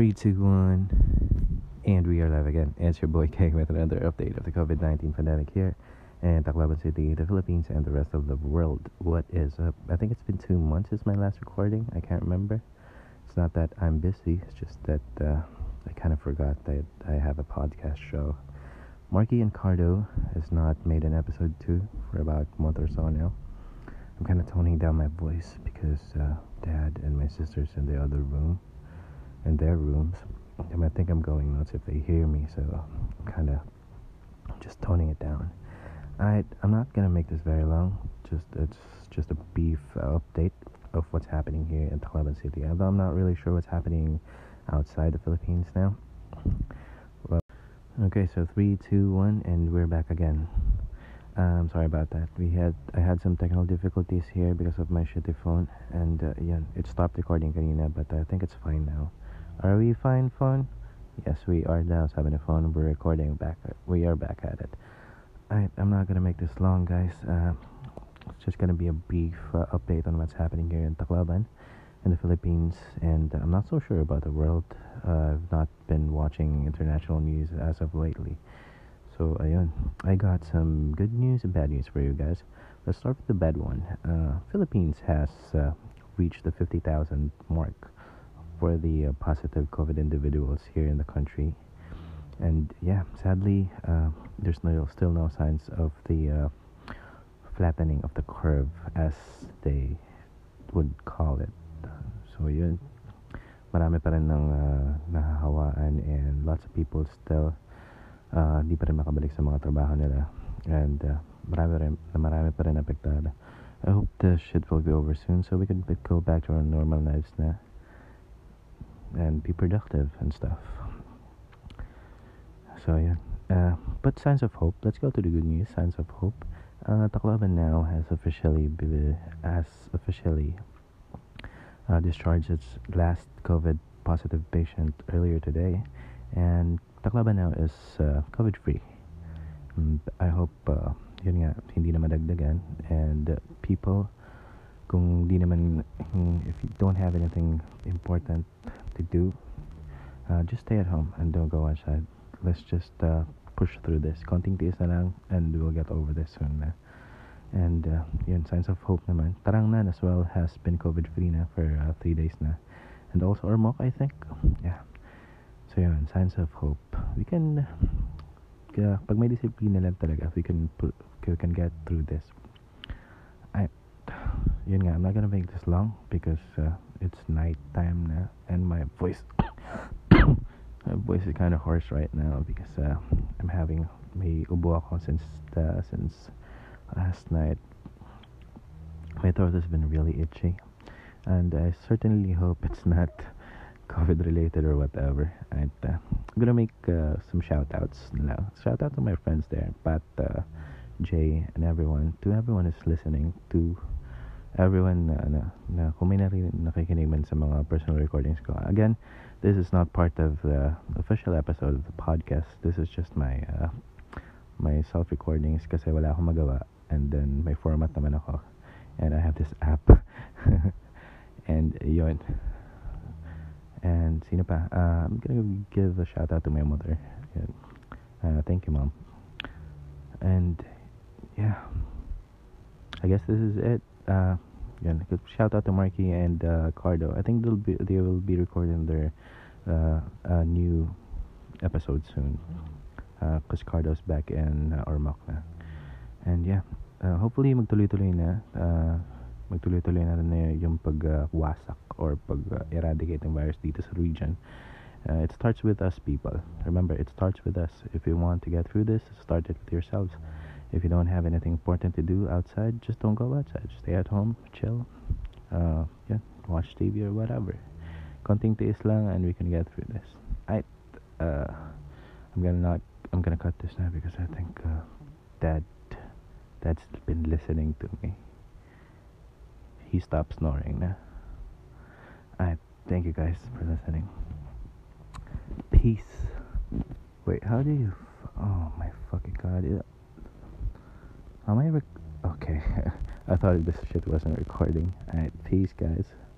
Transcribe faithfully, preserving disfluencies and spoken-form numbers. three, two, one, and we are live again. It's your boy K with another update of the COVID nineteen pandemic here in Tacloban City, the Philippines, and the rest of the world. What is up? I think it's been two months since my last recording. I can't remember. It's not that I'm busy, it's just that uh, I kind of forgot that I have a podcast show. Marky and Cardo has not made an episode two for about a month or so now. I'm kind of toning down my voice because uh, Dad and my sister's in the other room, in their rooms, and I think I'm going nuts if they hear me, so I'm kind of just toning it down. I, I'm not going to make this very long, just it's just a brief update of what's happening here in Tacloban City, although I'm not really sure what's happening outside the Philippines now. Well, okay, so three, two, one, and we're back again. Um, sorry about that. We had I had some technical difficulties here because of my shitty phone, and uh, yeah, it stopped recording Karina, but I think it's fine now. Are we fine, phone? Yes, we are now. So having a phone, we're recording back. We are back at it. I I'm not gonna make this long, guys. Uh, it's just gonna be a brief uh, update on what's happening here in Tacloban, in the Philippines, and I'm not so sure about the world. Uh, I've not been watching international news as of lately. So, ayun, I got some good news and bad news for you guys. Let's start with the bad one. Uh, Philippines has uh, reached the fifty thousand mark for the uh, positive COVID individuals here in the country. And yeah, sadly, uh, there's no, still no signs of the uh, flattening of the curve, as they would call it. So, yun, marami pa rin ng uh, nahahawaan, and lots of people still Uh, di pa rin makabalik sa mga trabaho nila, and uh, marami, rin, marami pa rin apektada. I hope this shit will be over soon so we can go back to our normal lives na and be productive and stuff. So yeah, uh, but signs of hope. Let's go to the good news. Signs of hope. uh, Tacloban now has officially has officially uh, discharged its last COVID positive patient earlier today, and Tacloban now is uh, COVID free. Mm, I hope uh, yun nga, hindi na madagdagan, and uh, people, kung di naman, if you don't have anything important to do, uh, just stay at home and don't go outside. Let's just uh, push through this. Konting tiis na lang, and we'll get over this soon na. And uh, yun, signs of hope naman. Tarangnan as well has been COVID free na for uh, three days na, and also Ormoc, I think. Yeah. So yun, signs of hope. We can, uh, pag may disiplina lang talaga, we can, we can get through this. I, yun nga, I'm not gonna make this long because uh, it's night time na, and my voice, my voice is kind of hoarse right now because uh, I'm having, may ubo ako since, the, since last night. My throat has been really itchy, and I certainly hope it's not COVID related or whatever. And, uh, I'm gonna make uh, some shout outs now. Shout out to my friends there, Pat, uh, Jay, and everyone. To everyone who's listening, to everyone uh, na, na kung may nakikinig man sa mga personal recordings ko. Again, this is not part of the official episode of the podcast. This is just my uh, my self recordings kasi wala akong magawa, and then may format naman ako, and I have this app. And yun. And sino pa? Uh, I'm gonna give a shout out to my mother. Uh, thank you, Mom. And yeah, I guess this is it. Uh, yun, shout out to Marky and uh, Cardo. I think they'll be they will be recording their uh, uh, new episode soon. Uh, cause Cardo's back in uh, Ormoc na. And yeah, uh, hopefully magtuloy-tuloy na. Uh, magtuloy-tuloy na rin yung pagwasak uh, or pag-eradicate uh, ng virus dito sa region. Uh, it starts with us, people. Remember, it starts with us. If you want to get through this, start it with yourselves. If you don't have anything important to do outside, just don't go outside. Stay at home, chill, uh, yeah, watch T V or whatever. Konting tiis lang, and we can get through this. I, uh, I'm gonna not, I'm gonna cut this now because I think uh, Dad, Dad's been listening to me. He stopped snoring now. I thank you guys for listening. Peace. Wait, how do you? F- oh my fucking god! It, am I? Rec- okay, I thought this shit wasn't recording. Alright, peace, guys.